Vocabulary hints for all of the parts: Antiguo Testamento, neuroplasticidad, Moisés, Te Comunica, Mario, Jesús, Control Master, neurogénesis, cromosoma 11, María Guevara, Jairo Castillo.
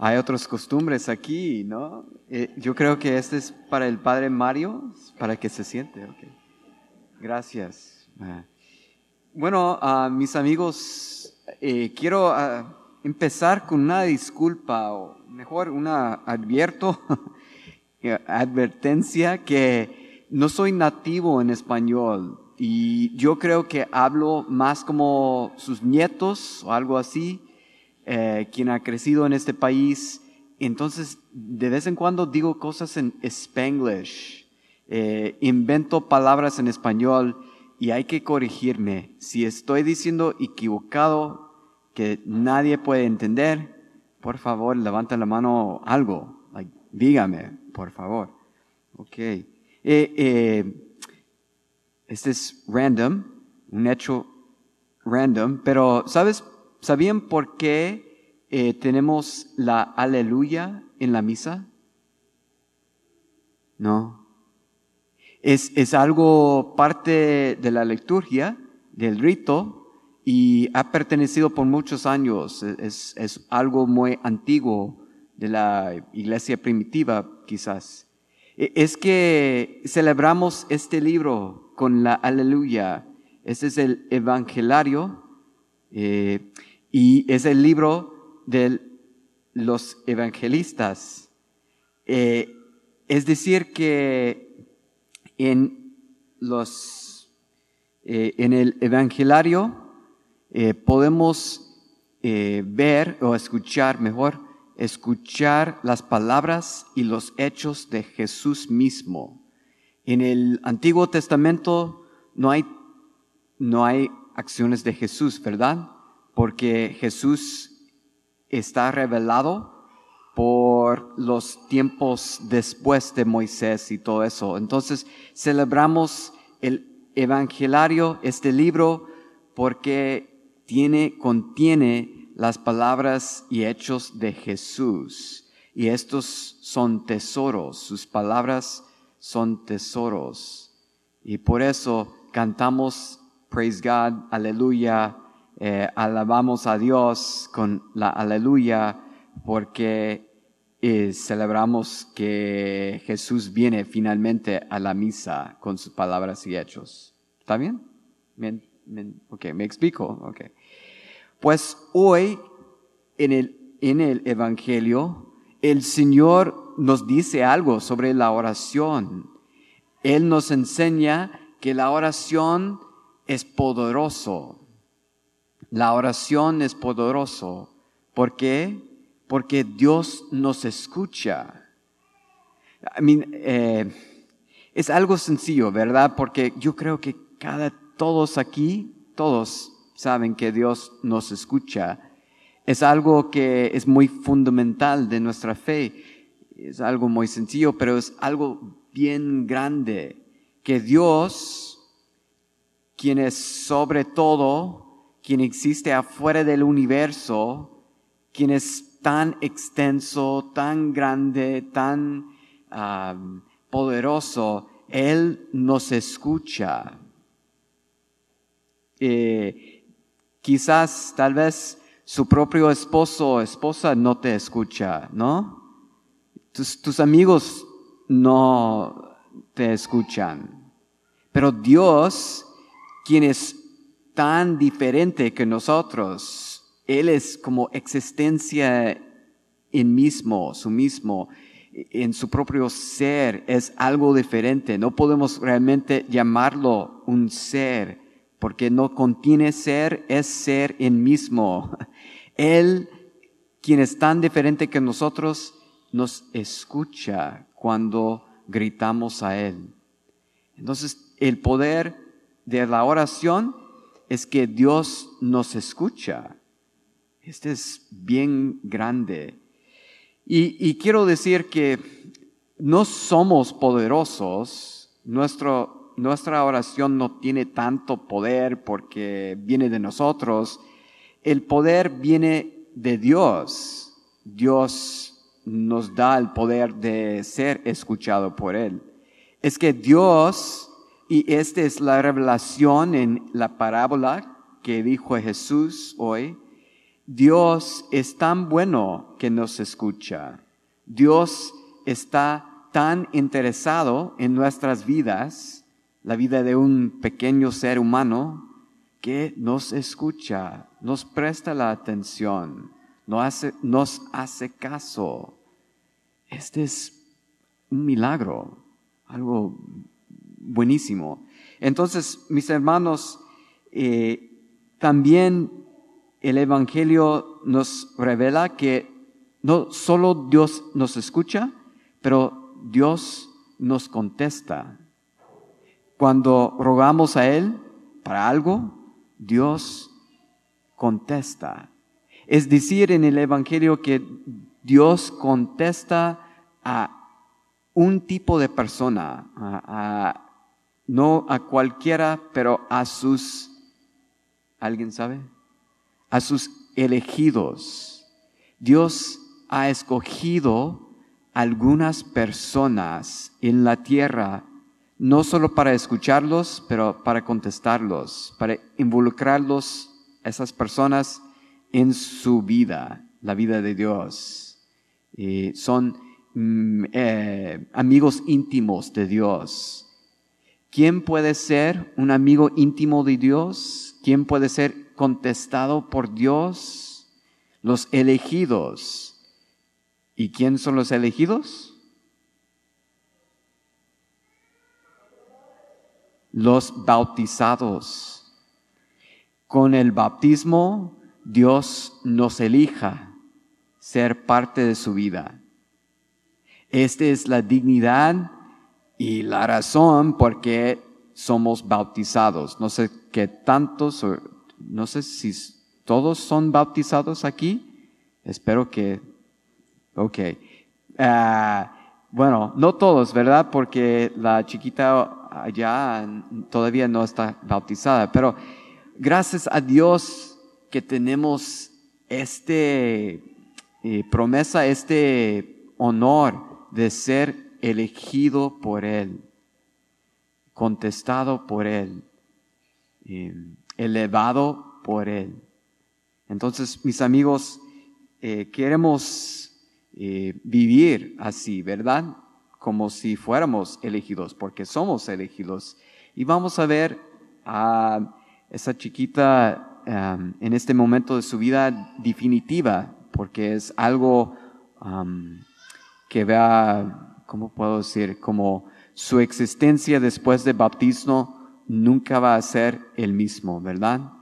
Hay otras costumbres aquí, ¿no? Yo creo que este es para el padre Mario, para que se siente. Okay. Gracias. Bueno, mis amigos, quiero empezar con una disculpa, o mejor una advertencia, que no soy nativo en español. Y yo creo que hablo más como sus nietos o algo así. Quien ha crecido en este país, entonces de vez en cuando digo cosas en Spanglish, invento palabras en español y hay que corregirme. Si estoy diciendo equivocado, que nadie puede entender, por favor levanta la mano algo, like, dígame, por favor. Ok, este es random, un hecho random, pero ¿sabes? ¿Sabían por qué tenemos la aleluya en la misa? No. Es algo parte de la liturgia, del rito, y ha pertenecido por muchos años. Es algo muy antiguo de la iglesia primitiva, quizás. Es que celebramos este libro con la aleluya. Este es el Evangelario. Y es el libro de los evangelistas. Es decir que en el Evangelario podemos ver o escuchar las palabras y los hechos de Jesús mismo. En el Antiguo Testamento no hay acciones de Jesús, ¿verdad? Porque Jesús está revelado por los tiempos después de Moisés y todo eso. Entonces, celebramos el Evangelario, este libro, porque contiene las palabras y hechos de Jesús. Y estos son tesoros, sus palabras son tesoros. Y por eso cantamos Praise God, aleluya, alabamos a Dios con la aleluya, porque celebramos que Jesús viene finalmente a la misa con sus palabras y hechos. ¿Está bien? ¿Me explico? Okay. Pues hoy en el Evangelio, el Señor nos dice algo sobre la oración. Él nos enseña que la oración es poderoso. La oración es poderoso. ¿Por qué? Porque Dios nos escucha. Es algo sencillo, ¿verdad? Porque yo creo que todos saben que Dios nos escucha. Es algo que es muy fundamental de nuestra fe. Es algo muy sencillo, pero es algo bien grande. Que Dios, quien es sobre todo, quien existe afuera del universo, quien es tan extenso, tan grande, tan poderoso, Él nos escucha. Quizás, tal vez, su propio esposo o esposa no te escucha, ¿no? Tus amigos no te escuchan, pero Dios, quien es tan diferente que nosotros, Él es como existencia en mismo, en su propio ser, es algo diferente. No podemos realmente llamarlo un ser, porque no contiene ser, es ser en mismo. Él, quien es tan diferente que nosotros, nos escucha cuando gritamos a Él. Entonces, el poder de la oración es que Dios nos escucha. Este es bien grande. Y quiero decir que no somos poderosos. Nuestra oración no tiene tanto poder porque viene de nosotros. El poder viene de Dios. Dios nos da el poder de ser escuchado por Él. Es que Dios... Y esta es la revelación en la parábola que dijo Jesús hoy. Dios es tan bueno que nos escucha. Dios está tan interesado en nuestras vidas, la vida de un pequeño ser humano, que nos escucha, nos presta la atención, nos hace caso. Este es un milagro, algo buenísimo. Entonces, mis hermanos, también el Evangelio nos revela que no solo Dios nos escucha, pero Dios nos contesta. Cuando rogamos a Él para algo, Dios contesta. Es decir, en el Evangelio que Dios contesta a un tipo de persona, no a cualquiera, pero a sus, ¿alguien sabe? A sus elegidos. Dios ha escogido algunas personas en la tierra, no solo para escucharlos, pero para contestarlos, para involucrarlos, esas personas, en su vida, la vida de Dios. Son amigos íntimos de Dios. ¿Quién puede ser un amigo íntimo de Dios? ¿Quién puede ser contestado por Dios? Los elegidos. ¿Y quién son los elegidos? Los bautizados. Con el bautismo, Dios nos elija ser parte de su vida. Esta es la dignidad y la razón por qué somos bautizados. No sé qué tantos, no sé si todos son bautizados aquí. Espero que, ok. Bueno, no todos, ¿verdad? Porque la chiquita allá todavía no está bautizada. Pero gracias a Dios que tenemos esta promesa, este honor de ser elegido por Él, contestado por Él, elevado por Él. Entonces, mis amigos, queremos vivir así, ¿verdad? Como si fuéramos elegidos, porque somos elegidos. Y vamos a ver a esa chiquita en este momento de su vida definitiva, porque es algo que vea, ¿cómo puedo decir? Como su existencia después de bautismo nunca va a ser el mismo, ¿verdad?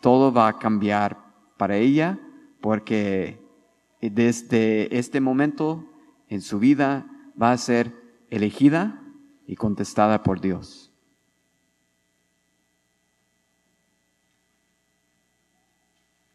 Todo va a cambiar para ella, porque desde este momento en su vida va a ser elegida y contestada por Dios.